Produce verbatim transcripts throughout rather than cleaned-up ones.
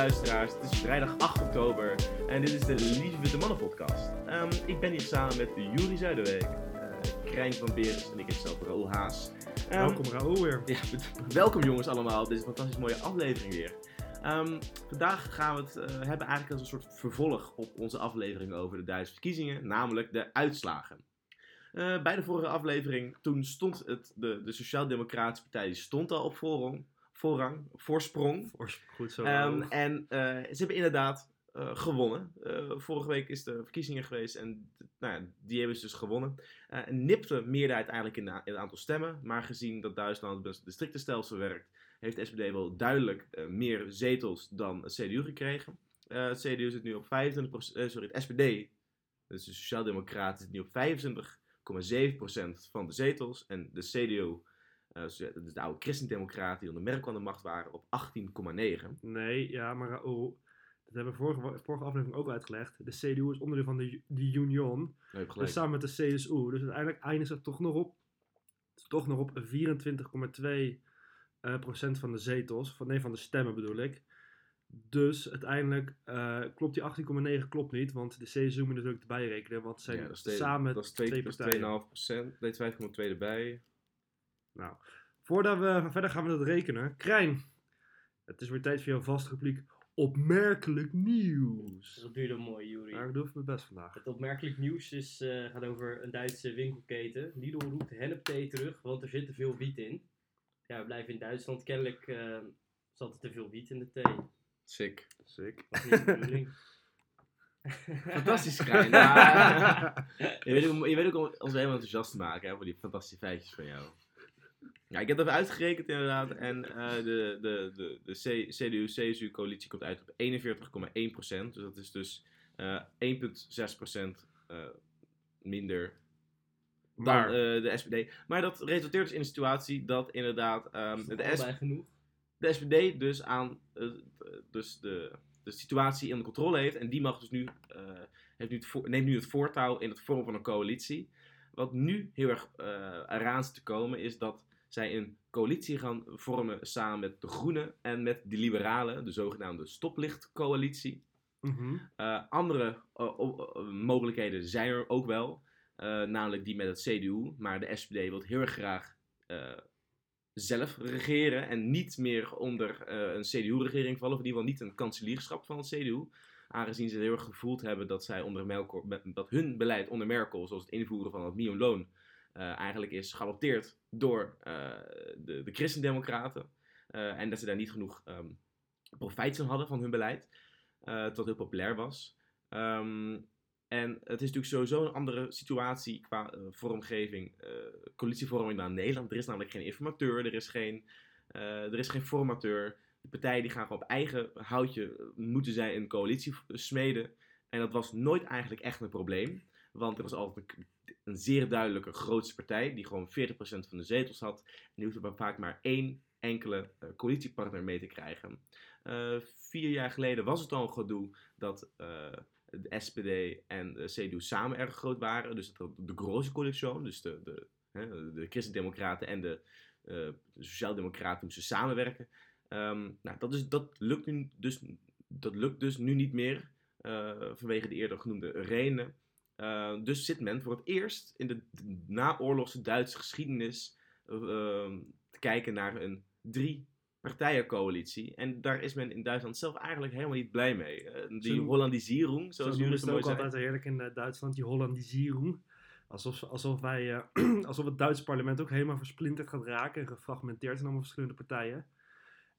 luisteraars, het is vrijdag acht oktober en dit is de Lieve Witte Mannen podcast. Um, ik ben hier samen met Juri Zuideweg, uh, Krijn van Beers en ik zelf Roel Haas. Um, welkom Roel weer. Ja, welkom jongens allemaal op deze fantastisch mooie aflevering weer. Um, vandaag gaan we het uh, hebben eigenlijk als een soort vervolg op onze aflevering over de Duitse verkiezingen, namelijk de uitslagen. Uh, bij de vorige aflevering, toen stond het, de, de Sociaal-Democratische Partij stond al op voorrang. Voorrang, voorsprong. Goed zo. Um, en uh, ze hebben inderdaad uh, gewonnen. Uh, vorige week is de verkiezingen geweest en d- nou ja, die hebben ze dus gewonnen. Uh, nipte meerderheid eigenlijk in, na- in het aantal stemmen. Maar gezien dat Duitsland het districtenstelsel werkt, heeft de S P D wel duidelijk uh, meer zetels dan het C D U gekregen. Uh, het C D U zit nu op vijfentwintig procent, uh, sorry, het S P D, dus de Sociaaldemocraten, zit nu op vijfentwintig komma zeven procent van de zetels en de C D U... Uh, dus de oude christendemocraten die onder Merkel aan de macht waren op achttien komma negen. Nee, ja, maar Raoul, dat hebben we vorige, vorige aflevering ook uitgelegd. De C D U is onderdeel van de, de Union, nee, dus samen met de C S U. Dus uiteindelijk eindigt het toch nog op, toch nog op vierentwintig komma twee procent uh, procent van de zetels. Van, nee, van de stemmen bedoel ik. Dus uiteindelijk uh, klopt die achttien komma negen klopt niet, want de C S U moet natuurlijk erbij rekenen, want zijn ja, dat is samen dat is twee, twee partijen. Dat is twee komma vijf procent, nee, vijf komma twee erbij. Nou, voordat we verder gaan we dat rekenen. Krijn, het is weer tijd voor jouw vaste rubriek opmerkelijk nieuws. Dat duurde mooi, Juri. Ja, ik doe even mijn best vandaag. Het opmerkelijk nieuws is, uh, gaat over een Duitse winkelketen. Lidl roept hennepthee terug, want er zit te veel wiet in. Ja, we blijven in Duitsland. Kennelijk uh, zat er te veel wiet in de thee. Sick. Sick. Dat is niet de bedoeling. Fantastisch, Krijn. Ja, je, weet ook, je weet ook om ons helemaal enthousiast te maken, hè, voor die fantastische feitjes van jou. Ja, ik heb dat even uitgerekend inderdaad en uh, de, de, de, de C D U C S U coalitie komt uit op eenenveertig komma één procent. Dus dat is dus uh, één komma zes procent uh, minder maar. dan uh, de S P D. Maar dat resulteert dus in een situatie dat inderdaad um, dat de, S- de S P D dus aan uh, dus de, de situatie onder controle heeft. En die mag dus nu, uh, heeft nu het vo- neemt nu het voortouw in het vormen van een coalitie. Wat nu heel erg uh, eraan zit te komen is dat zij een coalitie gaan vormen samen met de Groenen en met de Liberalen, de zogenaamde stoplichtcoalitie. Mm-hmm. Uh, andere uh, uh, mogelijkheden zijn er ook wel, uh, namelijk die met het C D U, maar de S P D wil heel erg graag uh, zelf regeren en niet meer onder uh, een C D U-regering vallen, of in ieder geval niet een kanselierschap van het C D U, aangezien ze heel erg gevoeld hebben dat, zij onder Merkel, dat hun beleid onder Merkel, zoals het invoeren van het minimumloon, Uh, eigenlijk is geadopteerd door uh, de, de christendemocraten. Uh, en dat ze daar niet genoeg um, profijt van hadden van hun beleid. Uh, wat heel populair was. Um, en het is natuurlijk sowieso een andere situatie qua uh, vormgeving, uh, coalitievorming dan Nederland. Er is namelijk geen informateur, er is geen, uh, er is geen formateur. De partijen die gaan gewoon op eigen houtje moeten zij een coalitie smeden. En dat was nooit eigenlijk echt een probleem. Want er was altijd een, een zeer duidelijke grootste partij, die gewoon veertig procent van de zetels had. En die hoefde maar vaak maar één enkele uh, coalitiepartner mee te krijgen. Uh, vier jaar geleden was het al een gedoe dat uh, de S P D en de C D U samen erg groot waren. Dus dat de grote coalitie, dus de, de, de, de christendemocraten en de uh, sociaaldemocraten moesten samenwerken. Um, nou, dat, is, dat, lukt nu dus, dat lukt dus nu niet meer, uh, vanwege de eerder genoemde redenen. Uh, dus zit men voor het eerst in de naoorlogse Duitse geschiedenis uh, te kijken naar een drie-partijen-coalitie. En daar is men in Duitsland zelf eigenlijk helemaal niet blij mee. Uh, die Hollandisierung, zoals jullie het zo mooi zijn. Het is ook altijd heerlijk in uh, Duitsland, die Hollandisierung. Alsof, alsof, wij, uh, alsof het Duitse parlement ook helemaal versplinterd gaat raken en gefragmenteerd in allemaal verschillende partijen.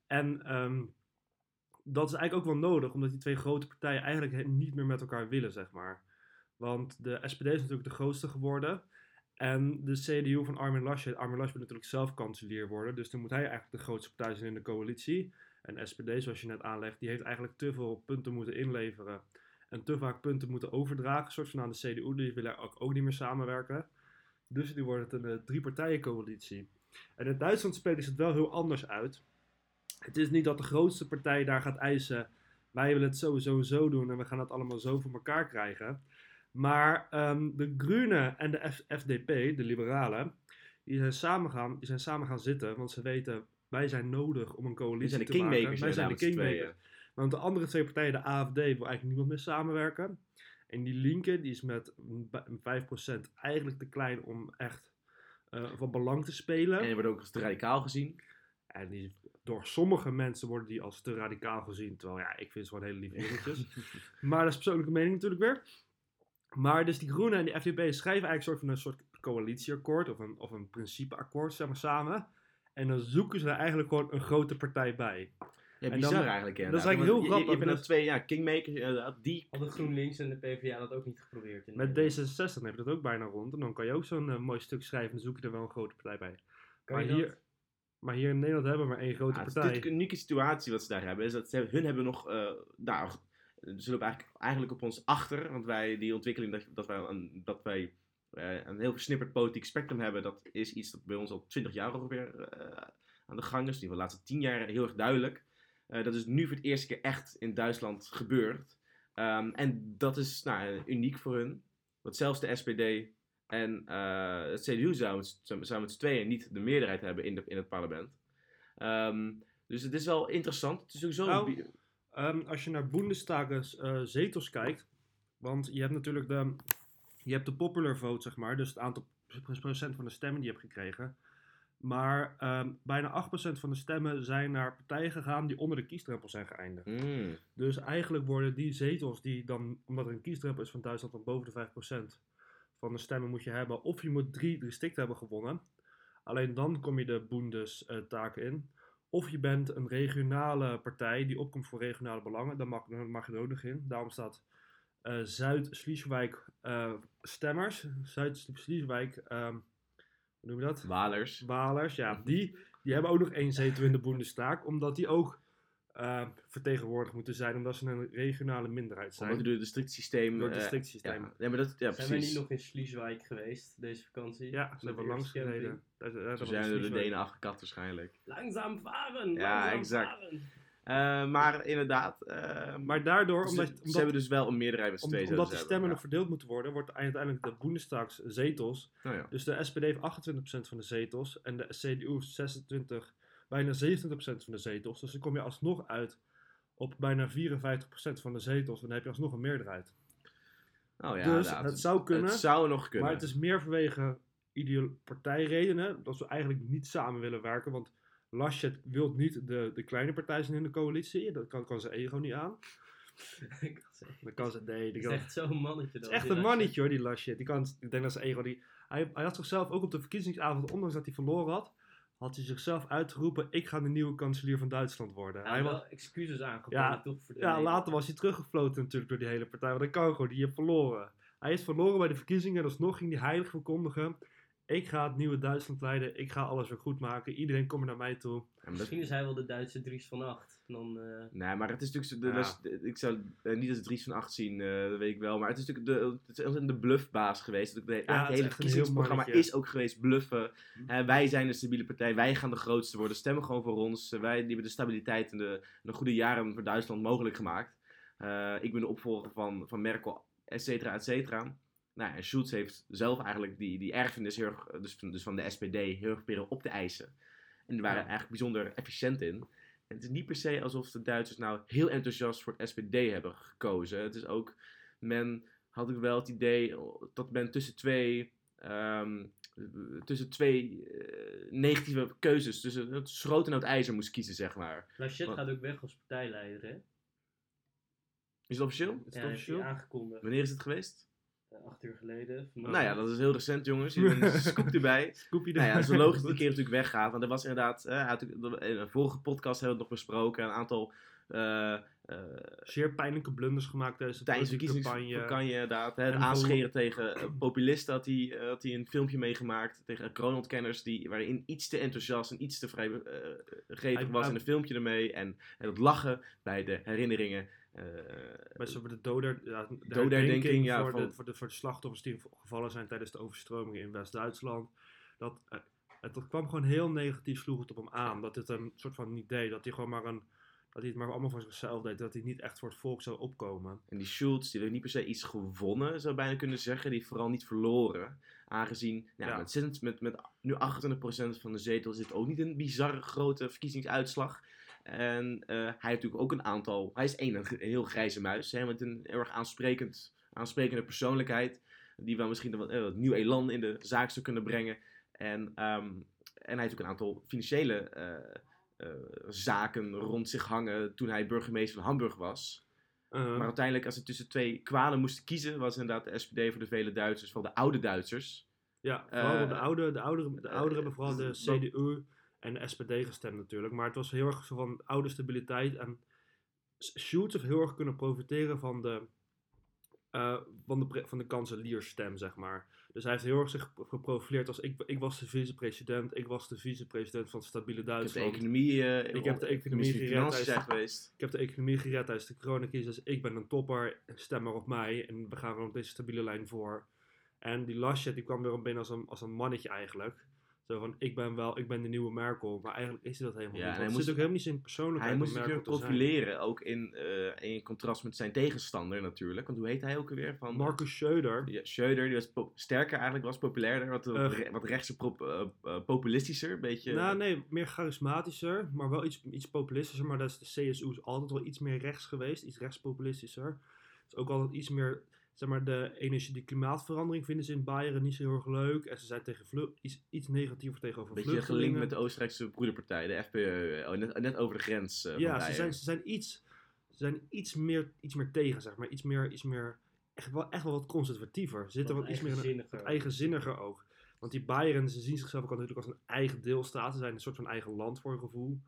En um, dat is eigenlijk ook wel nodig, omdat die twee grote partijen eigenlijk niet meer met elkaar willen, zeg maar. Want de S P D is natuurlijk de grootste geworden. En de C D U van Armin Laschet. Armin Laschet wil natuurlijk zelf kanselier worden. Dus dan moet hij eigenlijk de grootste partij zijn in de coalitie. En de S P D, zoals je net aanlegt, die heeft eigenlijk te veel punten moeten inleveren. En te vaak punten moeten overdragen. Een soort van aan de C D U, die willen ook, ook niet meer samenwerken. Dus nu wordt het een drie partijen coalitie. En in Duitsland spelen ze het wel heel anders uit. Het is niet dat de grootste partij daar gaat eisen: wij willen het sowieso en zo doen en we gaan het allemaal zo voor elkaar krijgen. Maar um, de Groenen en de F- FDP, de Liberalen, die zijn, samen gaan, die zijn samen gaan zitten. Want ze weten, wij zijn nodig om een coalitie te maken. Wij zijn de kingmakers. Wij zijn de kingmakers. Want de andere twee partijen, de A F D, wil eigenlijk niemand meer samenwerken. En die Linken, die is met vijf procent eigenlijk te klein om echt uh, van belang te spelen. En die wordt ook als te radicaal gezien. En die, door sommige mensen worden die als te radicaal gezien. Terwijl ja, ik vind ze gewoon hele lieve dingetjes. Maar dat is persoonlijke mening natuurlijk weer. Maar dus die Groenen en die F D P schrijven eigenlijk soort van een soort coalitieakkoord. Of een, of een principeakkoord, zeg maar, samen. En dan zoeken ze er eigenlijk gewoon een grote partij bij. Ja, bizar en dan, eigenlijk. Ja, dat is eigenlijk heel grappig. Je, je bent dus twee, ja, Kingmakers. Uh, die... Al de GroenLinks en de PvdA dat ook niet geprobeerd. In met D zesenzestig dan heb je dat ook bijna rond. En dan kan je ook zo'n uh, mooi stuk schrijven en dan zoek je er wel een grote partij bij. Kan maar, je hier, maar hier in Nederland hebben we maar één grote ja, partij. Het is een unieke situatie wat ze daar hebben. Is dat ze, hun hebben nog... Uh, nou, ze lopen eigenlijk, eigenlijk op ons achter. Want wij die ontwikkeling dat, dat wij... Een, dat wij Uh, een heel versnipperd politiek spectrum hebben, dat is iets dat bij ons al twintig jaar ongeveer uh, aan de gang is. Die van de laatste tien jaar heel erg duidelijk. Uh, dat is nu voor het eerste keer echt in Duitsland gebeurd. Um, en dat is nou, uniek voor hun. Want zelfs de S P D en uh, het C D U zouden met z'n tweeën niet de meerderheid hebben in, de, in het parlement. Um, dus het is wel interessant. Het is sowieso nou, um, als je naar Bundestagens uh, zetels kijkt, want je hebt natuurlijk de... Je hebt de popular vote, zeg maar, dus het aantal procent van de stemmen die je hebt gekregen. Maar um, bijna acht procent van de stemmen zijn naar partijen gegaan die onder de kiesdrempel zijn geëindigd. Mm. Dus eigenlijk worden die zetels die dan, omdat er een kiesdrempel is van Duitsland van boven de vijf procent van de stemmen moet je hebben. Of je moet drie districten hebben gewonnen. Alleen dan kom je de Bundestag in. Of je bent een regionale partij die opkomt voor regionale belangen. Dan mag, dan mag je nodig in. Daarom staat... Uh, Zuid-Sleeswijk uh, stemmers, Zuid-Sleeswijk, um, hoe noem je dat? Walers. Walers, ja. Die, die hebben ook nog één zetel in de Bundestag, omdat die ook uh, vertegenwoordigd moeten zijn, omdat ze een regionale minderheid zijn. Omdat door het districtsysteem. Door het districtsysteem. Uh, ja. Ja, maar dat, ja, zijn we niet nog in Sleeswijk geweest, deze vakantie? Ja, zijn we langs gereden. Daar, daar dus zijn we de Denen afgekapt waarschijnlijk. Langzaam varen, ja, langzaam exact. Varen. Uh, maar inderdaad, uh, maar daardoor, dus omdat, ze, omdat, ze hebben dus wel een meerderheid met z'n tweeën. Om, omdat de stemmen hebben, nog ja. verdeeld moeten worden, wordt uiteindelijk de Bundestags zetels. Oh ja. Dus de S P D heeft achtentwintig procent van de zetels en de C D U zesentwintig, bijna zevenentwintig procent van de zetels. Dus dan kom je alsnog uit op bijna vierenvijftig procent van de zetels en dan heb je alsnog een meerderheid. Oh ja, dus het zou kunnen, het zou nog kunnen, maar het is meer vanwege ideologische partijredenen dat we eigenlijk niet samen willen werken, want... Laschet wil niet de, de kleine partij zijn in de coalitie. Dat kan, kan zijn ego niet aan. Dat kan ze, nee, dat is echt zo'n mannetje. Dat is echt een mannetje hoor, die Laschet. Die kan, ik denk dat zijn ego... Die, hij, hij had zichzelf ook op de verkiezingsavond, ondanks dat hij verloren had... had hij zichzelf uitgeroepen, ik ga de nieuwe kanselier van Duitsland worden. Hij had wel excuses aangeboden. Ja, toch voor de ja later was hij teruggefloten natuurlijk door die hele partij. Want dat kan gewoon, die heeft verloren. Hij is verloren bij de verkiezingen en alsnog ging hij heilig verkondigen... Ik ga het nieuwe Duitsland leiden. Ik ga alles weer goed maken. Iedereen komt naar mij toe. Ja, misschien dat... is hij wel de Duitse Dries van Acht. Dan, uh... Nee, maar het is natuurlijk... De, ja. de, ik zou uh, niet als Dries van Acht zien, uh, dat weet ik wel. Maar het is natuurlijk de, het is de bluffbaas geweest. De, de, ja, het, het hele verkiezingsprogramma is ook geweest bluffen. Hm. Uh, wij zijn de stabiele partij. Wij gaan de grootste worden. Stemmen gewoon voor ons. Uh, wij die hebben de stabiliteit en de, de goede jaren voor Duitsland mogelijk gemaakt. Uh, ik ben de opvolger van, van Merkel, et cetera, et cetera. Nou, en Schulz heeft zelf eigenlijk die, die erfenis heel erg, dus, dus van de S P D heel erg proberen op te eisen. En die waren ja. eigenlijk bijzonder efficiënt in. En het is niet per se alsof de Duitsers nou heel enthousiast voor het S P D hebben gekozen. Het is ook, men had ook wel het idee dat men tussen twee, um, tussen twee uh, negatieve keuzes, tussen het schroot en het ijzer moest kiezen, zeg maar. Laschet gaat ook weg als partijleider, hè? Is het officieel? Is het ja, officieel? Is aangekondigd. Wanneer is het geweest? Acht uur geleden. Vanmorgen. Nou ja, dat is heel recent, jongens. Scoop erbij. Scoop je nou ja, het is logisch dat de keer natuurlijk weggaat. Want er was inderdaad... Uh, in een vorige podcast hebben we het nog besproken. Een aantal... Uh, uh, zeer pijnlijke blunders gemaakt tijdens de verkiezingscampagne. Inderdaad. Het aanscheren tegen uh, populisten had hij uh, een filmpje meegemaakt. Tegen corona-ontkenners die waarin iets te enthousiast en iets te vrijgevig uh, was in een filmpje ermee. En, en het lachen bij de herinneringen. Uh, maar ze hebben de doder, ja, de doderdenking ja, voor, van... de, voor, de, voor de slachtoffers die gevallen zijn tijdens de overstromingen in West-Duitsland. Dat, uh, het, dat kwam gewoon heel negatief, sloeg het op hem aan. Dat het een soort van idee, dat hij gewoon maar een... Dat hij het maar allemaal voor zichzelf deed. Dat hij niet echt voor het volk zou opkomen. En die Schulz, die heeft niet per se iets gewonnen. Zou je bijna kunnen zeggen. Die heeft vooral niet verloren. Aangezien, nou, ja. met, met, met nu achtentwintig procent van de zetels is het ook niet een bizarre grote verkiezingsuitslag. En uh, hij heeft natuurlijk ook een aantal... Hij is één, een heel grijze muis. Hè, met een erg aansprekend, aansprekende persoonlijkheid. Die wel misschien wat, wat nieuw elan in de zaak zou kunnen brengen. En, um, en hij heeft ook een aantal financiële uh, uh, zaken rond zich hangen toen hij burgemeester van Hamburg was. Uh-huh. Maar uiteindelijk, als ze tussen twee kwalen moesten kiezen, was inderdaad de S P D voor de vele Duitsers, vooral de oude Duitsers. Ja, vooral uh, de oude, de ouderen, de ouderen hebben vooral de C D U en de S P D gestemd natuurlijk. Maar het was heel erg zo van oude stabiliteit. En Schulz heeft heel erg kunnen profiteren van de, uh, van de, van de kanselierstem, zeg maar. Dus hij heeft heel erg zich geprofileerd als ik, ik was de vicepresident, ik was de vicepresident van stabiele Duitsland. Ik heb de economie, uh, ik heb de economie gered geweest. Ik heb de economie gered tijdens de coronacrisis. Ik ben een topper, stem maar op mij en we gaan op deze stabiele lijn voor. En die Laschet die kwam weer om binnen als een, als een mannetje eigenlijk. Zo van, ik ben wel, ik ben de nieuwe Merkel. Maar eigenlijk is hij dat helemaal ja, niet. Hij moest, zit ook helemaal niet zijn persoonlijkheid. Hij moest zich profileren, ook in, uh, in contrast met zijn tegenstander natuurlijk. Want hoe heet hij ook alweer? Van, Markus Söder. Ja, Söder, die was po- sterker eigenlijk, was populairder. Wat, uh, re- wat rechtse prop, uh, uh, populistischer, een beetje. Nou nee, meer charismatischer, maar wel iets, iets populistischer. Maar dat is de C S U is altijd wel iets meer rechts geweest, iets rechtspopulistischer. Dus ook altijd iets meer... Zeg maar, de energie, die klimaatverandering vinden ze in Bayern niet zo heel erg leuk. En ze zijn tegen vlu- iets, iets negatiever tegenover vluchtelingen. Beetje gelinkt met de Oostenrijkse broederpartij, de F P Ö, oh, net, net over de grens uh, van ja, Bayern. ze zijn, ze zijn, iets, ze zijn iets, meer, iets meer tegen, zeg maar. Iets meer, iets meer echt, wel, echt wel wat conservatiever. Ze zitten wat, wat iets meer in een eigenzinniger ook. Want die Bayern, ze zien zichzelf ook natuurlijk als een eigen deelstaat. Ze zijn een soort van eigen land voor hun gevoel.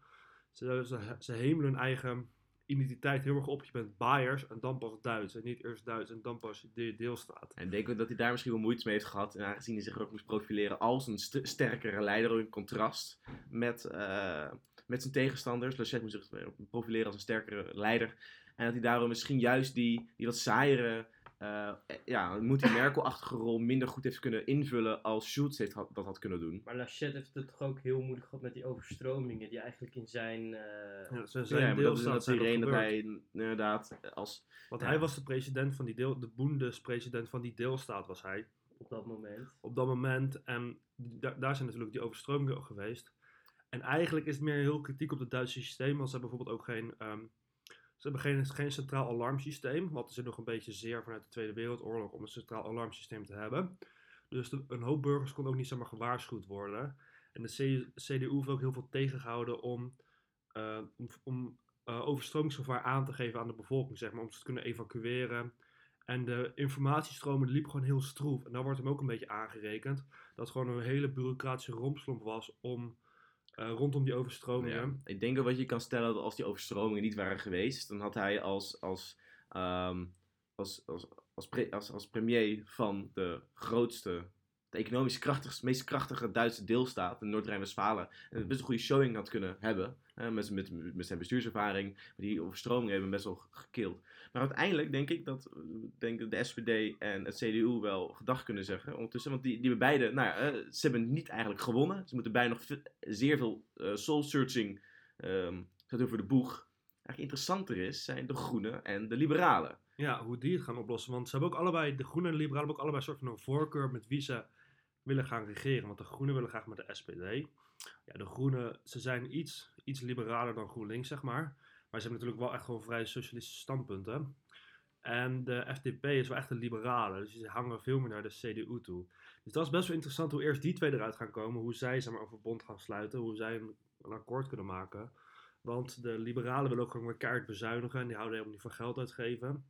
Ze, ze, ze hemelen hun eigen... identiteit heel erg op. Je bent Bayers en dan pas Duits. En niet eerst Duits en dan pas de deelstaat. En ik denk ook dat hij daar misschien wel moeite mee heeft gehad. En aangezien hij zich ook moest profileren als een st- sterkere leider. In contrast met, uh, met zijn tegenstanders. Laschet moest zich profileren als een sterkere leider. En dat hij daarom misschien juist die, die wat saaiere... Uh, ja, moet die Merkel-achtige rol minder goed heeft kunnen invullen als Schulz heeft had, dat had kunnen doen. Maar Laschet heeft het toch ook heel moeilijk gehad met die overstromingen die eigenlijk in zijn... Uh, ja, zijn, zijn ja, deelstaat zijn dat, dat hij inderdaad als... Want ja. Hij was de president van die deel... De Bundespresident van die deelstaat was hij. Op dat moment. Op dat moment. En daar, daar zijn natuurlijk die overstromingen ook geweest. En eigenlijk is het meer heel kritiek op het Duitse systeem, want ze hebben bijvoorbeeld ook geen... Um, Ze hebben geen, geen centraal alarmsysteem, want er zit nog een beetje zeer vanuit de Tweede Wereldoorlog om een centraal alarmsysteem te hebben. Dus de, een hoop burgers kon ook niet zomaar gewaarschuwd worden. En de C D U heeft ook heel veel tegengehouden om, uh, om, om uh, overstromingsgevaar aan te geven aan de bevolking, zeg maar, om ze te kunnen evacueren. En de informatiestromen liepen gewoon heel stroef. En daar wordt hem ook een beetje aangerekend dat het gewoon een hele bureaucratische rompslomp was om... Uh, rondom die overstromingen. Ja, ik denk dat wat je kan stellen dat als die overstromingen niet waren geweest, dan had hij als, als, um, als, als, als, pre- als, als premier van de grootste, de economisch krachtigste, meest krachtige Duitse deelstaat, de Noord-Rijn-Westfalen, een best een goede showing had kunnen hebben. Uh, met, met, met zijn bestuurservaring. Maar die overstromingen hebben best wel gekild. Maar uiteindelijk denk ik dat denk de S P D en het C D U wel gedag kunnen zeggen ondertussen. Want die, die beide, nou ja, uh, ze hebben niet eigenlijk gewonnen. Ze moeten bij nog ve- zeer veel uh, soul-searching um, gaat over de boeg. Eigenlijk interessanter is, zijn de Groenen en de Liberalen. Ja, hoe die het gaan oplossen. Want ze hebben ook allebei, de Groenen en de Liberalen hebben ook allebei een soort van een voorkeur met wie ze willen gaan regeren. Want de Groenen willen graag met de S P D. Ja, de Groenen, ze zijn iets, iets liberaler dan GroenLinks, zeg maar. Maar ze hebben natuurlijk wel echt gewoon vrij socialistische standpunten. En de F D P is wel echt een liberale. Dus ze hangen veel meer naar de C D U toe. Dus dat is best wel interessant hoe eerst die twee eruit gaan komen. Hoe zij, zeg maar, een verbond gaan sluiten. Hoe zij een, een akkoord kunnen maken. Want de liberalen willen ook gewoon weer keihard bezuinigen. En die houden helemaal niet van geld uitgeven.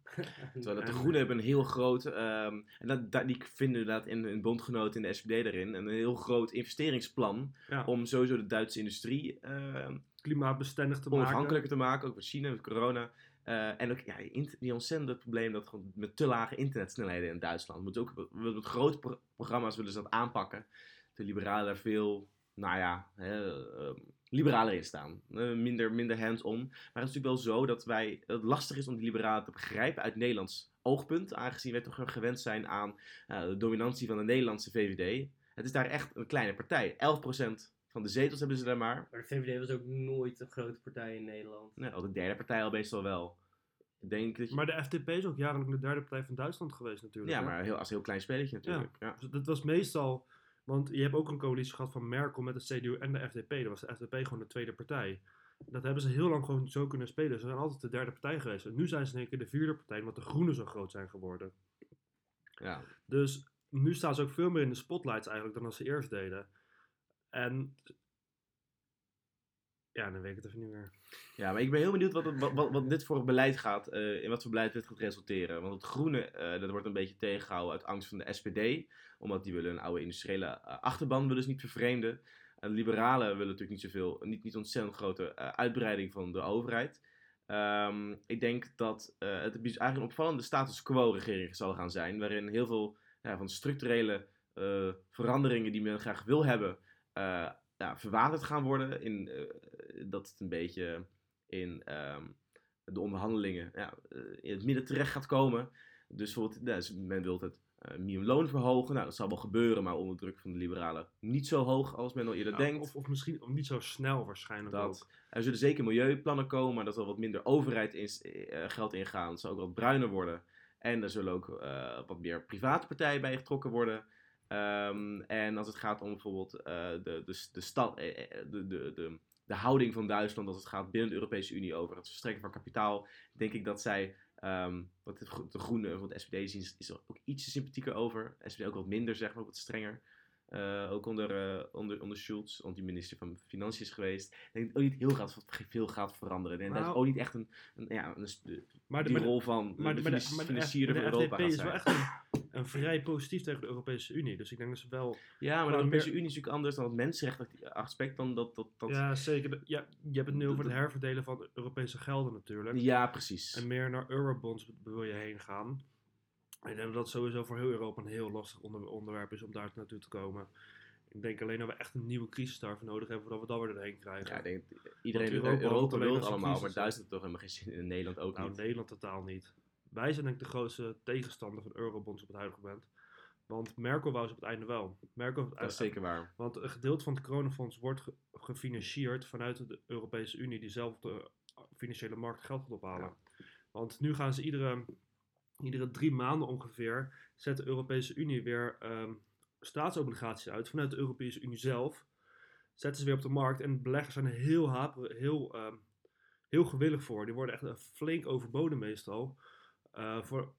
Terwijl dat de Groenen hebben een heel groot... Um, en dat, dat, die vinden inderdaad in hun bondgenoten in de S P D daarin. Een heel groot investeringsplan. Ja. Om sowieso de Duitse industrie... Uh, klimaatbestendig te maken. Onafhankelijker te maken. Ook met China, met corona. Uh, en ook ja, int- die ontzettende probleem dat gewoon met te lage internetsnelheden in Duitsland. Moet ook, met, met grote pro- programma's willen ze dat aanpakken. De liberalen daar veel... Nou ja... Hè, um, liberaler in staan. Uh, minder, minder hands-on. Maar het is natuurlijk wel zo dat, wij, dat het lastig is om die liberalen te begrijpen uit Nederlands oogpunt. Aangezien wij toch gewend zijn aan uh, de dominantie van de Nederlandse V V D. Het is daar echt een kleine partij. elf procent van de zetels hebben ze daar maar. Maar de V V D was ook nooit een grote partij in Nederland. Nee, al de derde partij al meestal wel. Denk dat je... Maar de F D P is ook jarenlang de derde partij van Duitsland geweest natuurlijk. Ja, hè? Maar heel, als heel klein spelletje natuurlijk. Ja. Ja. Dat was meestal... Want je hebt ook een coalitie gehad van Merkel met de C D U en de F D P. Dan was de F D P gewoon de tweede partij. Dat hebben ze heel lang gewoon zo kunnen spelen. Ze zijn altijd de derde partij geweest. En nu zijn ze in één keer de vierde partij, omdat de Groenen zo groot zijn geworden. Ja. Dus nu staan ze ook veel meer in de spotlights eigenlijk dan als ze eerst deden. En ja, dan weet ik het even niet meer. Ja, maar ik ben heel benieuwd wat, het, wat, wat, wat dit voor beleid gaat, uh, in wat voor beleid dit gaat resulteren. Want het groene, uh, dat wordt een beetje tegengehouden uit angst van de S P D. Omdat die willen een oude industriële uh, achterban willen dus niet vervreemden. En de liberalen willen natuurlijk niet zoveel, niet, niet ontzettend grote uh, uitbreiding van de overheid. Um, ik denk dat uh, het eigenlijk een opvallende status quo-regering zal gaan zijn. Waarin heel veel ja, van structurele uh, veranderingen die men graag wil hebben, uh, ja, verwaterd gaan worden. In, uh, dat het een beetje in um, de onderhandelingen ja, uh, in het midden terecht gaat komen. Dus bijvoorbeeld, ja, dus men wil het uh, minimumloon verhogen. Nou, dat zal wel gebeuren, maar onder druk van de liberalen niet zo hoog als men al eerder nou, denkt. Of, of misschien of niet zo snel waarschijnlijk dat, ook. Er zullen zeker milieuplannen komen, maar dat er wat minder overheid in, uh, geld ingaan. Het zal ook wat bruiner worden. En er zullen ook uh, wat meer private partijen bij getrokken worden. Um, en als het gaat om bijvoorbeeld uh, de, de, de, stad, de, de, de, de houding van Duitsland, als het gaat binnen de Europese Unie over het verstrekken van kapitaal, denk ik dat zij... Um, wat de, de Groenen van de S P D zien is er ook ietsje sympathieker over. De S P D ook wat minder, zeg maar, wat strenger. Uh, ook onder, uh, onder, onder Schulz, want die minister van Financiën is geweest. Ik denk dat het ook niet heel gaat, veel gaat veranderen. En dat is ook niet echt een, een, ja, een, de, maar de, die rol van maar de, de, de, de, de financieren van Europa gaat zijn. Maar de F D P is wel echt een, een vrij positief tegen de Europese Unie. Dus ik denk dat ze wel... Ja, maar de Europese Unie is natuurlijk anders dan het mensenrecht aspect. Dan dat, dat, dat, ja, zeker. Ja, je hebt het nu over het herverdelen van Europese gelden natuurlijk. Ja, precies. En meer naar eurobonds wil je heen gaan. Ik denk dat dat sowieso voor heel Europa een heel lastig onder- onderwerp is om daar naartoe te komen. Ik denk alleen dat we echt een nieuwe crisis daarvoor nodig hebben, voordat we daar weer heen krijgen. Ja, ik denk iedereen in Europa wil het allemaal, maar Duitsland toch helemaal geen zin in, Nederland ook nou, niet. Nou, Nederland totaal niet. Wij zijn denk ik de grootste tegenstander van eurobonds op het huidige moment. Want Merkel wou ze op het einde wel. Merkel, dat is zeker waar. Want een gedeelte van het coronafonds wordt ge- gefinancierd vanuit de Europese Unie, die zelf op de financiële markt geld gaat ophalen. Ja. Want nu gaan ze iedere... Iedere drie maanden ongeveer zet de Europese Unie weer um, staatsobligaties uit. Vanuit de Europese Unie zelf zetten ze weer op de markt. En beleggers zijn er heel, haper, heel, um, heel gewillig voor. Die worden echt flink overboden meestal. Uh, voor,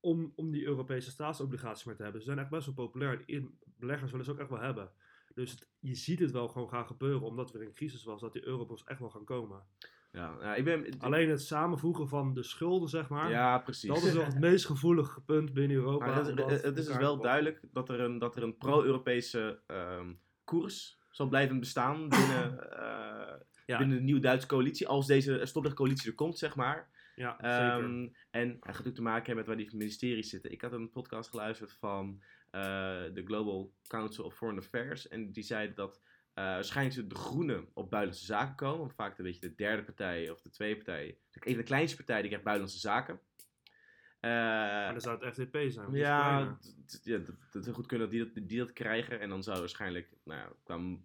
om, om die Europese staatsobligaties meer te hebben. Ze zijn echt best wel populair. Die beleggers willen ze ook echt wel hebben. Dus het, je ziet het wel gewoon gaan gebeuren. Omdat er een crisis was. Dat die eurobonds echt wel gaan komen. Ja, nou, ik ben... Alleen het samenvoegen van de schulden, zeg maar. Ja, precies. Dat is wel het meest gevoelige punt binnen Europa. Maar het, het, het is dus wel duidelijk dat er een, dat er een pro-Europese um, koers zal blijven bestaan binnen, uh, ja. binnen de nieuwe Duitse coalitie. Als deze stopdruk coalitie er komt, zeg maar. Ja, um, zeker. En het gaat ook te maken hebben met waar die ministeries zitten. Ik had een podcast geluisterd van uh, de Global Council of Foreign Affairs. En die zei dat... Uh, waarschijnlijk de Groenen op buitenlandse zaken komen. Want vaak een beetje de derde partij of de tweede partij. De kleinste partij die krijgt buitenlandse zaken. Uh, maar dan zou het F D P zijn. Ja, het is ja, d- d- d- goed kunnen dat die dat, die dat krijgen. En dan zou waarschijnlijk, nou ja, kwam,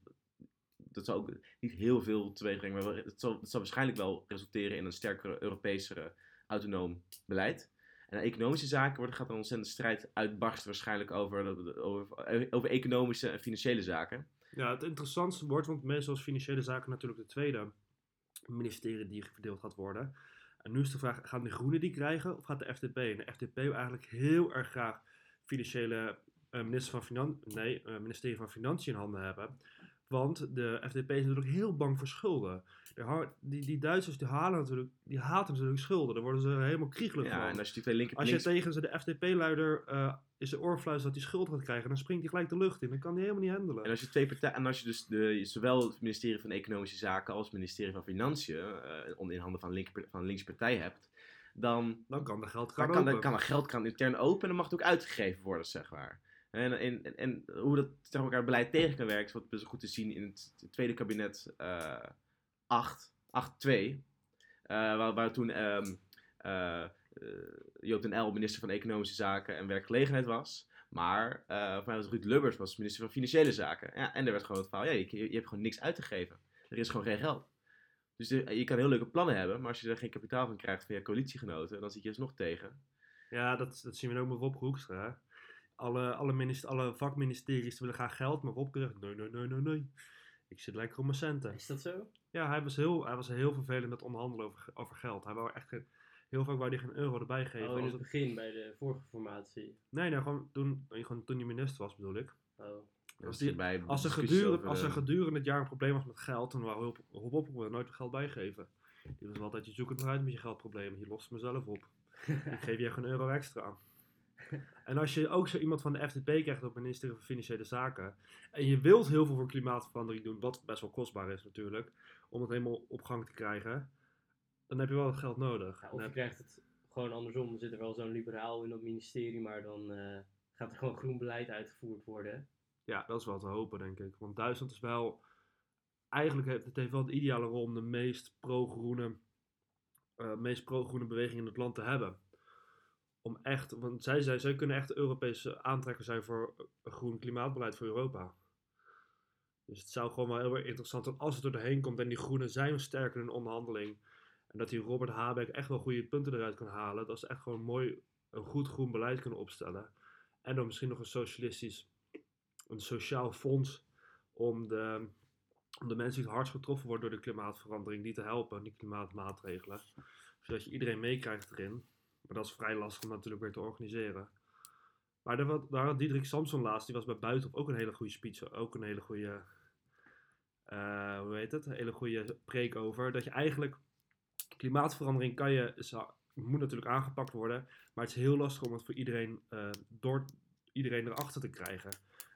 dat zou ook niet heel veel teweeg brengen. Maar wel, het zou waarschijnlijk wel resulteren in een sterkere, Europese autonoom beleid. En economische zaken wordt, gaat een ontzettende strijd uitbarsten waarschijnlijk over, over, over economische en financiële zaken. Ja, het interessantste wordt, want meestal is financiële zaken natuurlijk de tweede ministerie die verdeeld gaat worden. En nu is de vraag, gaan de Groenen die krijgen of gaat de F D P? En de F D P wil eigenlijk heel erg graag financiële uh, minister van Finan- nee, uh, ministerie van Financiën in handen hebben. Want de F D P is natuurlijk heel bang voor schulden. Die, die Duitsers die halen natuurlijk, die haten natuurlijk schulden. Daar worden ze helemaal kriegelig ja, van. En als je, die twee linker- als je links... tegen ze de F D P-luider uh, in zijn oor fluistert dat hij schuld gaat krijgen, dan springt hij gelijk de lucht in. Dan kan hij helemaal niet handelen. En als je, twee partij- en als je dus de, zowel het ministerie van Economische Zaken als het ministerie van Financiën uh, in handen van, linker- van linkse partij hebt, dan, dan kan de geldkraan dan kan, open. Dan kan de geldkraan intern open en dan mag het ook uitgegeven worden, zeg maar. En, en, en hoe dat tegen elkaar beleid tegen kan werken, is wat best goed te zien in het tweede kabinet uh, acht, acht twee. Uh, waar, waar toen um, uh, Joop den Uyl minister van Economische Zaken en Werkgelegenheid was. Maar uh, van Ruud Lubbers was minister van Financiële Zaken. Ja, en er werd gewoon het verhaal, ja, je, je hebt gewoon niks uit te geven. Er is gewoon geen geld. Dus de, je kan heel leuke plannen hebben, maar als je er geen kapitaal van krijgt van je coalitiegenoten, dan zit je dus nog tegen. Ja, dat, dat zien we ook met Rob Hoekstra, hè? Alle, alle, minister, alle vakministeries willen graag geld, maar Rob krijgt nee, nee, nee, nee, nee. ik zit lekker op mijn centen. Is dat zo? Ja, hij was heel, hij was heel vervelend met onderhandelen over, over geld. Hij wou echt geen, heel vaak wou hij geen euro erbij geven. Oh, in het, het begin, bij de vorige formatie? Nee, nou, gewoon, toen, gewoon toen hij minister was, bedoel ik. Oh. Als, die, bij als, er gedurende, als er gedurende het jaar een probleem was met geld, dan wou hij hop op, op nooit geld bijgeven. Die was altijd, je zoekt het eruit met je geldprobleem. Je lost mezelf op. Ik geef je echt een euro extra aan. En als je ook zo iemand van de F D P krijgt op het ministerie van Financiële Zaken. En je wilt heel veel voor klimaatverandering doen, wat best wel kostbaar is natuurlijk. Om het helemaal op gang te krijgen. Dan heb je wel het geld nodig. Ja, of je heb... krijgt het gewoon andersom. Er zit er wel zo'n liberaal in dat ministerie. Maar dan uh, gaat er gewoon groen beleid uitgevoerd worden. Ja, dat is wel te hopen denk ik. Want Duitsland is wel... Eigenlijk heeft het heeft wel de ideale rol om de meest pro-groene, uh, meest pro-groene beweging in het land te hebben. Om echt, want zij, zij, zij kunnen echt de Europese aantrekker zijn voor een groen klimaatbeleid voor Europa. Dus het zou gewoon wel heel erg interessant zijn als het er doorheen komt en die groenen zijn sterker in onderhandeling. En dat die Robert Habeck echt wel goede punten eruit kan halen. Dat ze echt gewoon mooi een goed groen beleid kunnen opstellen. En dan misschien nog een socialistisch, een sociaal fonds om de... om de mensen die het hardst getroffen worden door de klimaatverandering, die te helpen, die klimaatmaatregelen. Zodat je iedereen meekrijgt erin. Maar dat is vrij lastig om natuurlijk weer te organiseren. Maar daar had, daar had Diederik Samson laatst, die was bij Buitenhof ook een hele goede speech, ook een hele goede, uh, hoe heet het, een hele goede preek over. Dat je eigenlijk, klimaatverandering kan je, is, moet natuurlijk aangepakt worden, maar het is heel lastig om het voor iedereen, uh, door iedereen erachter te krijgen.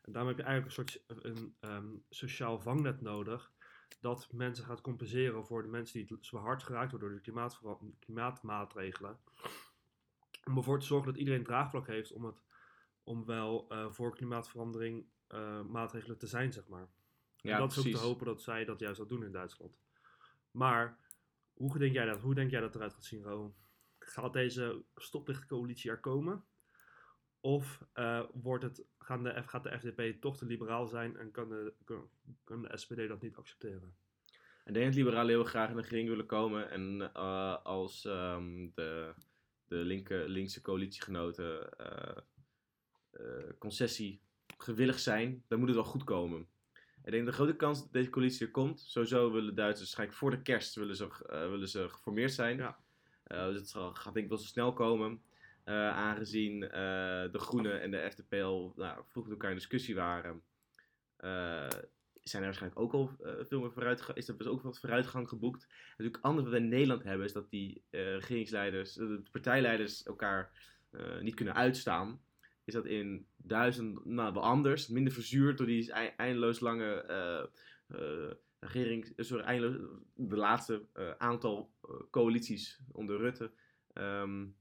En daarom heb je eigenlijk een soort een, um, sociaal vangnet nodig dat mensen gaat compenseren voor de mensen die zo hard geraakt worden door de klimaatver- klimaatmaatregelen. Om ervoor te zorgen dat iedereen draagvlak heeft om, het, om wel uh, voor klimaatverandering uh, maatregelen te zijn, zeg maar. En ja, dat is ook precies. Te hopen dat zij dat juist dat doen in Duitsland. Maar hoe denk jij dat, hoe denk jij dat eruit gaat zien, Ro? Gaat deze stoplichtcoalitie er komen? Of uh, wordt het, gaan de, gaat de F D P toch te liberaal zijn en kan de, kan, kan de S P D dat niet accepteren? Ik denk dat liberalen heel graag in de regering willen komen. En uh, als um, de, de linker, linkse coalitiegenoten uh, uh, concessie gewillig zijn, dan moet het wel goed komen. Ik denk de grote kans dat deze coalitie er komt. Sowieso willen Duitsers waarschijnlijk voor de kerst willen ze, uh, willen ze geformeerd zijn. Ja. Uh, dus het gaat denk ik wel zo snel komen. Uh, aangezien uh, de Groenen en de F D P al nou, vroeg met elkaar in discussie waren, uh, zijn er waarschijnlijk ook al uh, veel meer vooruitgang, is er ook wat vooruitgang geboekt. En natuurlijk het andere wat we in Nederland hebben is dat die uh, regeringsleiders, de partijleiders elkaar uh, niet kunnen uitstaan. Is dat in Duitsland nou, wel anders, minder verzuurd door die eindeloos lange uh, uh, regering, sorry, eindeloos, de laatste uh, aantal uh, coalities onder Rutte. Um,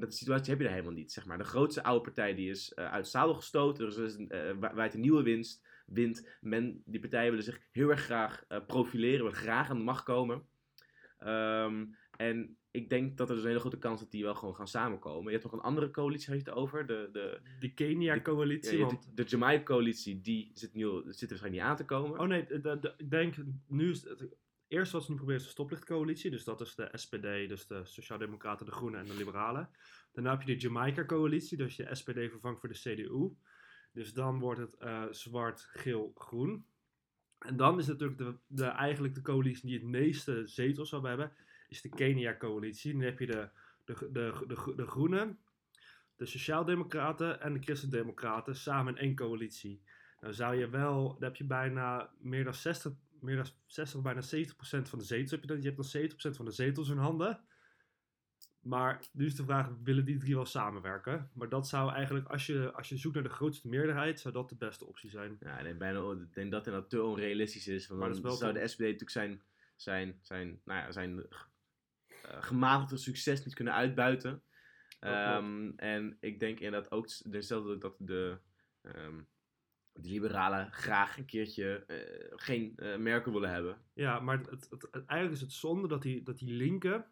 Dat situatie heb je daar helemaal niet, zeg maar. De grootste oude partij die is uh, uit het zadel gestoten. Dus er is een, uh, waait een nieuwe winst, wind. Men, die partijen willen zich heel erg graag uh, profileren. Willen graag aan de macht komen. Um, en ik denk dat er dus een hele grote kans dat die wel gewoon gaan samenkomen. Je hebt nog een andere coalitie, had je het over? De, de, de Kenia-coalitie. De, de, de Jamaica-coalitie, die zit, nu, zit er waarschijnlijk niet aan te komen. Oh nee, de, de, ik denk nu is het... Eerst wat ze nu proberen is de stoplichtcoalitie. Dus dat is de S P D, dus de Sociaaldemocraten, de Groenen en de Liberalen. Daarna heb je de Jamaica-coalitie, dus je S P D vervangt voor de C D U. Dus dan wordt het uh, zwart, geel, groen. En dan is natuurlijk de, de, eigenlijk de coalitie die het meeste zetels zou hebben, is de Kenia-coalitie. Dan heb je de, de, de, de, de, de Groenen, de Sociaaldemocraten en de Christendemocraten samen in één coalitie. Nou zou je wel, dan heb je bijna meer dan zestig... meer dan zestig, bijna zeventig procent van de zetels heb je dan. Je hebt dan zeventig procent van de zetels in handen. Maar nu is de vraag, willen die drie wel samenwerken? Maar dat zou eigenlijk, als je, als je zoekt naar de grootste meerderheid, zou dat de beste optie zijn. Ja, ik denk, bijna, ik denk dat dat te onrealistisch is. Want maar dan zou de S P D natuurlijk zijn, zijn, zijn, nou ja, zijn uh, gematigde succes niet kunnen uitbuiten. Um, en ik denk inderdaad ook, dezelfde dat de... Um, de liberalen graag een keertje uh, geen uh, Merkel willen hebben. Ja, maar het, het, het, eigenlijk is het zonde dat die, dat die linker...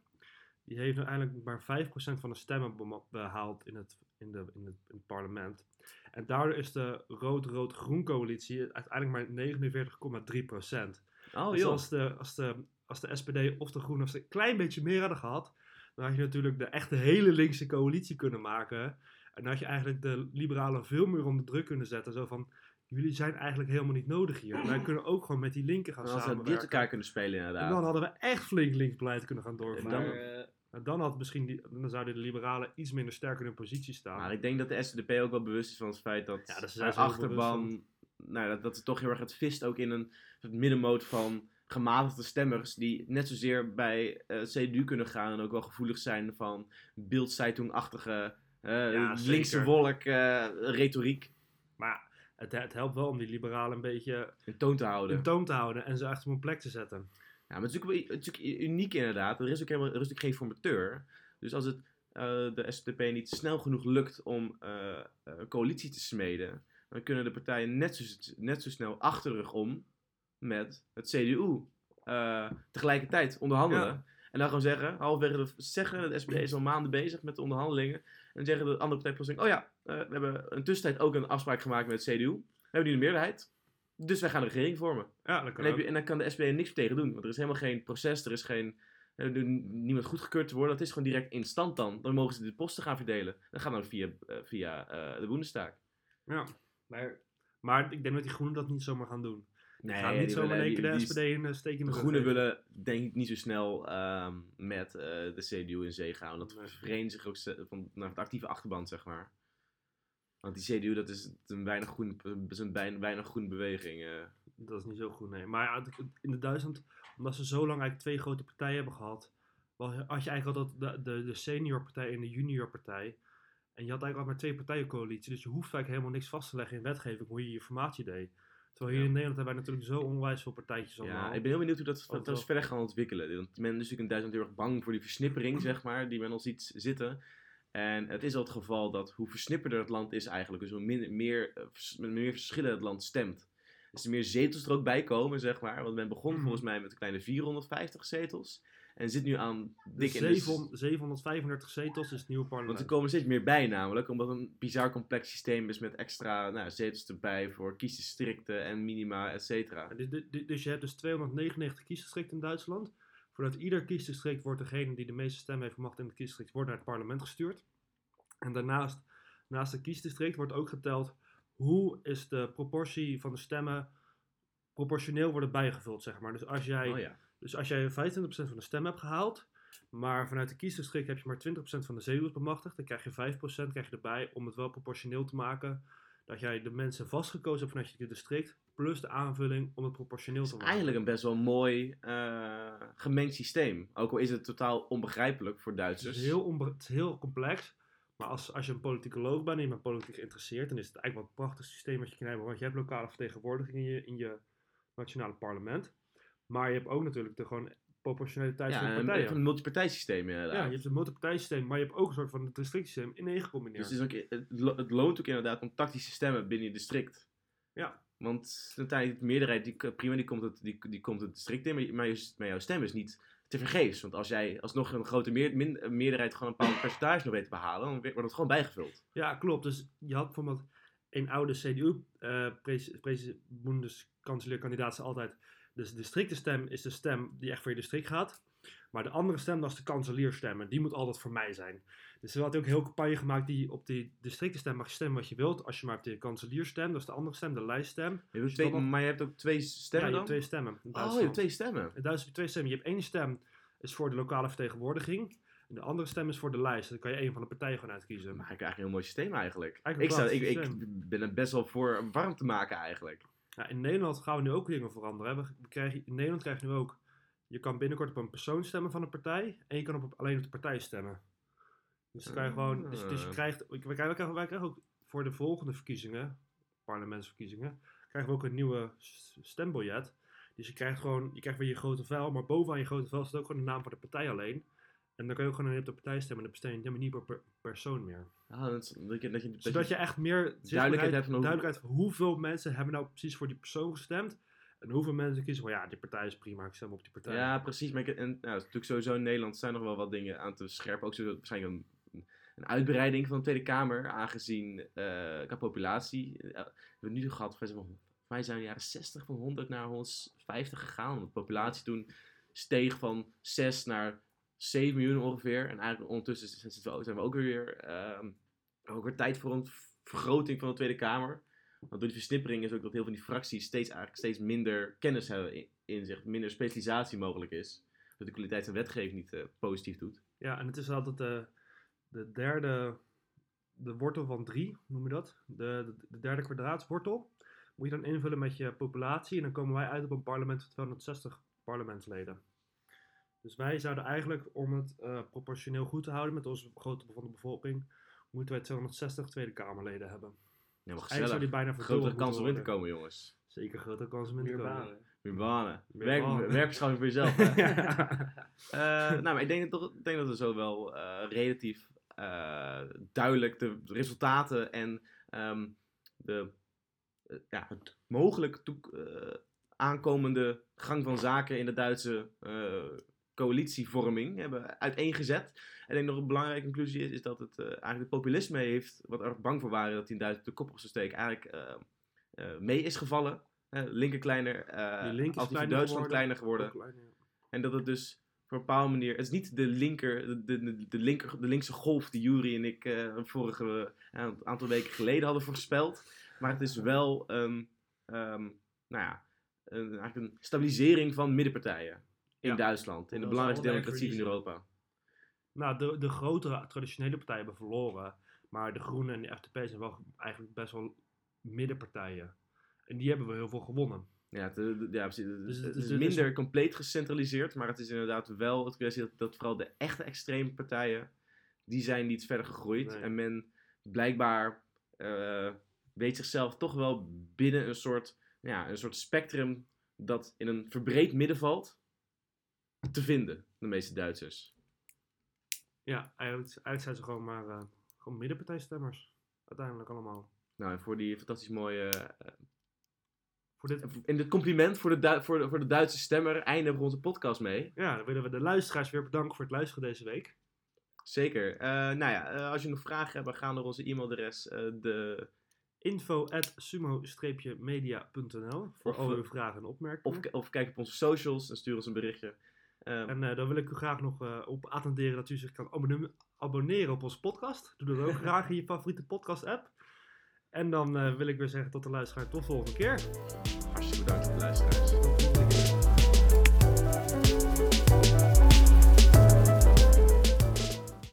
die heeft uiteindelijk maar vijf procent van de stemmen behaald in het, in, de, in, het, in het parlement. En daardoor is de rood-rood-groen coalitie uiteindelijk maar negenenveertig komma drie procent. Oh, dus als de, als, de, als de S P D of de Groenen een klein beetje meer hadden gehad... dan had je natuurlijk de echte hele linkse coalitie kunnen maken... En dan had je eigenlijk de liberalen veel meer onder druk kunnen zetten. Zo van, jullie zijn eigenlijk helemaal niet nodig hier. Wij kunnen ook gewoon met die linken gaan dan samenwerken. Dan hadden we dit elkaar kunnen spelen inderdaad. En dan hadden we echt flink linksbeleid kunnen gaan doorvoeren. En dan, en dan, had misschien die, dan zouden de liberalen iets minder sterk in hun positie staan. Maar ik denk dat de S D P ook wel bewust is van het feit dat, ja, dat de achterban... Nou, dat, dat het toch heel erg het vist ook in een middenmoot van gematigde stemmers die net zozeer bij uh, C D U kunnen gaan en ook wel gevoelig zijn van Bild-Zeitung-achtige uh, ja, linkse wolk uh, retoriek. Maar het, het helpt wel om die liberalen een beetje in toon te houden, in toon te houden en ze achter hun plek te zetten. Ja, maar het is natuurlijk, het is natuurlijk uniek inderdaad. Er is ook helemaal er is ook geen formateur. Dus als het uh, de S D P niet snel genoeg lukt om uh, een coalitie te smeden, dan kunnen de partijen net zo, net zo snel achterig om met het C D U uh, tegelijkertijd onderhandelen. Ja. En dan gewoon zeggen, halverwege de zeggen, de S P D is al maanden bezig met de onderhandelingen. En zeggen de andere partij plotseling, oh ja, uh, we hebben een tussentijd ook een afspraak gemaakt met het C D U. We hebben nu de meerderheid, dus wij gaan een regering vormen. Ja, dat kan en, heb je, en dan kan de S P D er niks tegen doen, want er is helemaal geen proces, er is geen... niemand goedgekeurd te worden, dat is gewoon direct in stand dan. Dan mogen ze de posten gaan verdelen. Dat gaat dan via, via uh, de Bundestag. Ja. Maar, maar ik denk dat die groenen dat niet zomaar gaan doen. Nee, gaan niet zomaar in één keer de S P D in steek in de, de groenen willen, denk ik, niet zo snel um, met uh, de C D U in zee gaan. Dat nee. Ververenigt zich ook van, naar het actieve achterband, zeg maar. Want die C D U, dat is een weinig groen, een bijna, weinig groen beweging. Uh. Dat is niet zo groen, nee. Maar ja, in de Duitsland, omdat ze zo lang eigenlijk twee grote partijen hebben gehad, had je eigenlijk altijd de, de, de senior partij en de junior partij. En je had eigenlijk al maar twee partijencoalitie, dus je hoeft eigenlijk helemaal niks vast te leggen in wetgeving hoe je je formatie deed. Terwijl hier ja. in Nederland hebben wij natuurlijk zo onwijs veel partijtjes allemaal. Ja, ik ben heel benieuwd hoe dat, dat, dat verder gaan ontwikkelen. Want men is natuurlijk in Duitsland heel erg bang voor die versnippering, zeg maar, die men al ziet zitten. En het is al het geval dat hoe versnipperder het land is eigenlijk, dus hoe minder, meer, met meer verschillen het land stemt. Dus er meer zetels er ook bij komen, zeg maar. Want men begon volgens mij met een kleine vierhonderdvijftig zetels. En zit nu aan dik in de zevenhonderdvijfendertig zetels is het nieuwe parlement. Want er komen steeds meer bij namelijk. Omdat het een bizar complex systeem is met extra nou, zetels erbij voor kiesdistricten en minima, et cetera. Dus, dus je hebt dus tweehonderdnegenennegentig kiesdistricten in Duitsland. Voordat ieder kiesdistrict wordt degene die de meeste stemmen heeft macht in het kiesdistrict wordt naar het parlement gestuurd. En daarnaast, naast het kiesdistrict wordt ook geteld hoe is de proportie van de stemmen proportioneel worden bijgevuld, zeg maar. Dus als jij... Oh ja. Dus als jij vijfentwintig procent van de stem hebt gehaald, maar vanuit de kiesdistrict heb je maar twintig procent van de zetels bemachtigd, dan krijg je vijf procent krijg je erbij om het wel proportioneel te maken dat jij de mensen vastgekozen hebt vanuit je district, plus de aanvulling om het proportioneel te maken. Het is eigenlijk een best wel mooi uh, gemengd systeem, ook al is het totaal onbegrijpelijk voor Duitsers. Het is heel, onbe- het is heel complex, maar als, als je een politicoloog bent en je bent politiek geïnteresseerd, dan is het eigenlijk wel een prachtig systeem wat je kan hebben, want je hebt lokale vertegenwoordiging in je, in je nationale parlement. Maar je hebt ook natuurlijk de gewoon proportionaliteit ja, van de partijen. Ja, een multipartijsysteem inderdaad. Ja, je hebt een multipartijsysteem, maar je hebt ook een soort van het districtsysteem in één gecombineerd. Dus het, is ook, het, lo- het loont ook inderdaad om tactische stemmen binnen je district. Ja. Want de meerderheid, die, prima, die komt, het, die, die komt het district in, maar, maar, je, maar jouw stem is niet te vergeefs. Want als jij alsnog een grote meer, min, meerderheid gewoon een bepaald percentage nog weet te behalen, dan wordt het gewoon bijgevuld. Ja, klopt. Dus je had bijvoorbeeld een oude C D U-bundeskanselierkandidaat uh, altijd... Dus de districtenstem is de stem die echt voor je district gaat. Maar de andere stem, dat is de kanselierstem. En die moet altijd voor mij zijn. Dus er had ook heel campagne gemaakt die op die districtenstem mag je stemmen wat je wilt. Als je maar op de kanselierstem, dat is de andere stem, de lijststem. Je hebt twee, dan... Maar je hebt ook twee stemmen ja, dan? Ja, je hebt twee stemmen. Oh, je hebt twee stemmen. In Duitsland heb je twee stemmen. Je hebt één stem is voor de lokale vertegenwoordiging. En de andere stem is voor de lijst. Dan kan je één van de partijen gewoon uitkiezen. Maar eigenlijk een heel mooi systeem eigenlijk. eigenlijk ik, sta, ik, systeem. ik ben er best wel voor warm te maken eigenlijk. Ja, in Nederland gaan we nu ook dingen veranderen. We krijgen, in Nederland krijg je nu ook... Je kan binnenkort op een persoon stemmen van een partij. En je kan op, op, alleen op de partij stemmen. Dus dan kan je gewoon... Dus, dus je krijgt... Wij krijgen, wij krijgen, wij krijgen ook voor de volgende verkiezingen... Parlementsverkiezingen... Krijgen we ook een nieuwe stembiljet. Dus je krijgt gewoon... Je krijgt weer je grote vel. Maar bovenaan je grote vel staat ook gewoon de naam van de partij alleen. En dan kan je ook gewoon op de partij stemmen. En dan bestem je helemaal niet per persoon meer. Ah, dat is, dat je, dat je, Zodat je echt meer duidelijkheid hebt van duidelijkheid van hoeveel mensen hebben nou precies voor die persoon gestemd. En hoeveel mensen kiezen van ja, die partij is prima, ik stem op die partij. Ja, precies. Maar ik, en, nou, natuurlijk sowieso in Nederland zijn nog wel wat dingen aan te scherpen. Ook zo, waarschijnlijk een, een uitbreiding van de Tweede Kamer. Aangezien qua uh, populatie. Uh, we hebben nu gehad, van, wij zijn in de jaren zestig van honderd naar honderdvijftig gegaan. De populatie toen steeg van zes naar... zeven miljoen ongeveer. En eigenlijk ondertussen zijn we ook weer, uh, ook weer tijd voor een vergroting van de Tweede Kamer. Want door die versnippering is ook dat heel veel van die fracties steeds, eigenlijk steeds minder kennis hebben in, in zich, minder specialisatie mogelijk is. Dat de kwaliteit van wetgeving niet uh, positief doet. Ja, en het is altijd uh, de derde, de wortel van drie, noem je dat? De, de, de derde kwadraatwortel. Moet je dan invullen met je populatie en dan komen wij uit op een parlement van tweehonderdzestig parlementsleden. Dus wij zouden eigenlijk, om het uh, proportioneel goed te houden met onze grootte van de bevolking, moeten wij tweehonderdzestig Tweede Kamerleden hebben. Ja, maar gezellig. Die bijna grotere kans om in te komen, jongens. Zeker grotere kans om in te komen. Banen. Meer banen. Meer banen. Werkbeschouwing voor jezelf. ja. uh, nou, maar ik denk, toch, ik denk dat we zo wel uh, relatief uh, duidelijk de resultaten en um, de uh, ja, het mogelijk toek, uh, aankomende gang van zaken in de Duitse uh, coalitievorming hebben uiteengezet. En ik denk nog een belangrijke conclusie is, is dat het uh, eigenlijk het populisme heeft, wat er bang voor waren dat die in Duitsland de kop op zou steken, eigenlijk uh, uh, mee is gevallen. Uh, linker kleiner, uh, die link is kleiner Duitsland geworden, kleiner geworden. Klein, ja. En dat het dus voor een bepaalde manier, het is niet de linker, de, de, de, linker, de linkse golf die Juri en ik uh, vorige uh, een aantal weken geleden hadden voorspeld, maar het is wel um, um, nou ja, een, eigenlijk een stabilisering van middenpartijen. In ja. Duitsland, in de belangrijkste democratie in Europa. Nou, de, de grotere traditionele partijen hebben verloren. Maar de Groenen en de F D P zijn wel eigenlijk best wel middenpartijen. En die hebben we heel veel gewonnen. Ja, de, de, ja precies. Dus, het is dus, minder dus, compleet gecentraliseerd. Maar het is inderdaad wel het kwestie dat, dat vooral de echte extreme partijen, die zijn niet verder gegroeid. Nee. En men blijkbaar uh, weet zichzelf toch wel binnen een soort, ja, een soort spectrum dat in een verbreed midden valt te vinden, de meeste Duitsers. Ja, eigenlijk, eigenlijk zijn ze gewoon maar uh, gewoon middenpartijstemmers. Uiteindelijk allemaal. Nou, en voor die fantastisch mooie... Uh, voor dit... In dit compliment voor de, du- voor, de, voor de Duitse stemmer eindigen we onze podcast mee. Ja, dan willen we de luisteraars weer bedanken voor het luisteren deze week. Zeker. Uh, nou ja, uh, als je nog vragen hebt, ga naar onze e-mailadres uh, de... info at sumo dash media dot n l voor al uw vragen en opmerkingen. Of, of kijk op onze socials en stuur ons een berichtje. Um, en uh, dan wil ik u graag nog uh, op attenderen dat u zich kan abonne- abonneren op onze podcast. Doe dat ook graag in je favoriete podcast app. En dan uh, wil ik weer zeggen tot de luisteraar tot de volgende keer.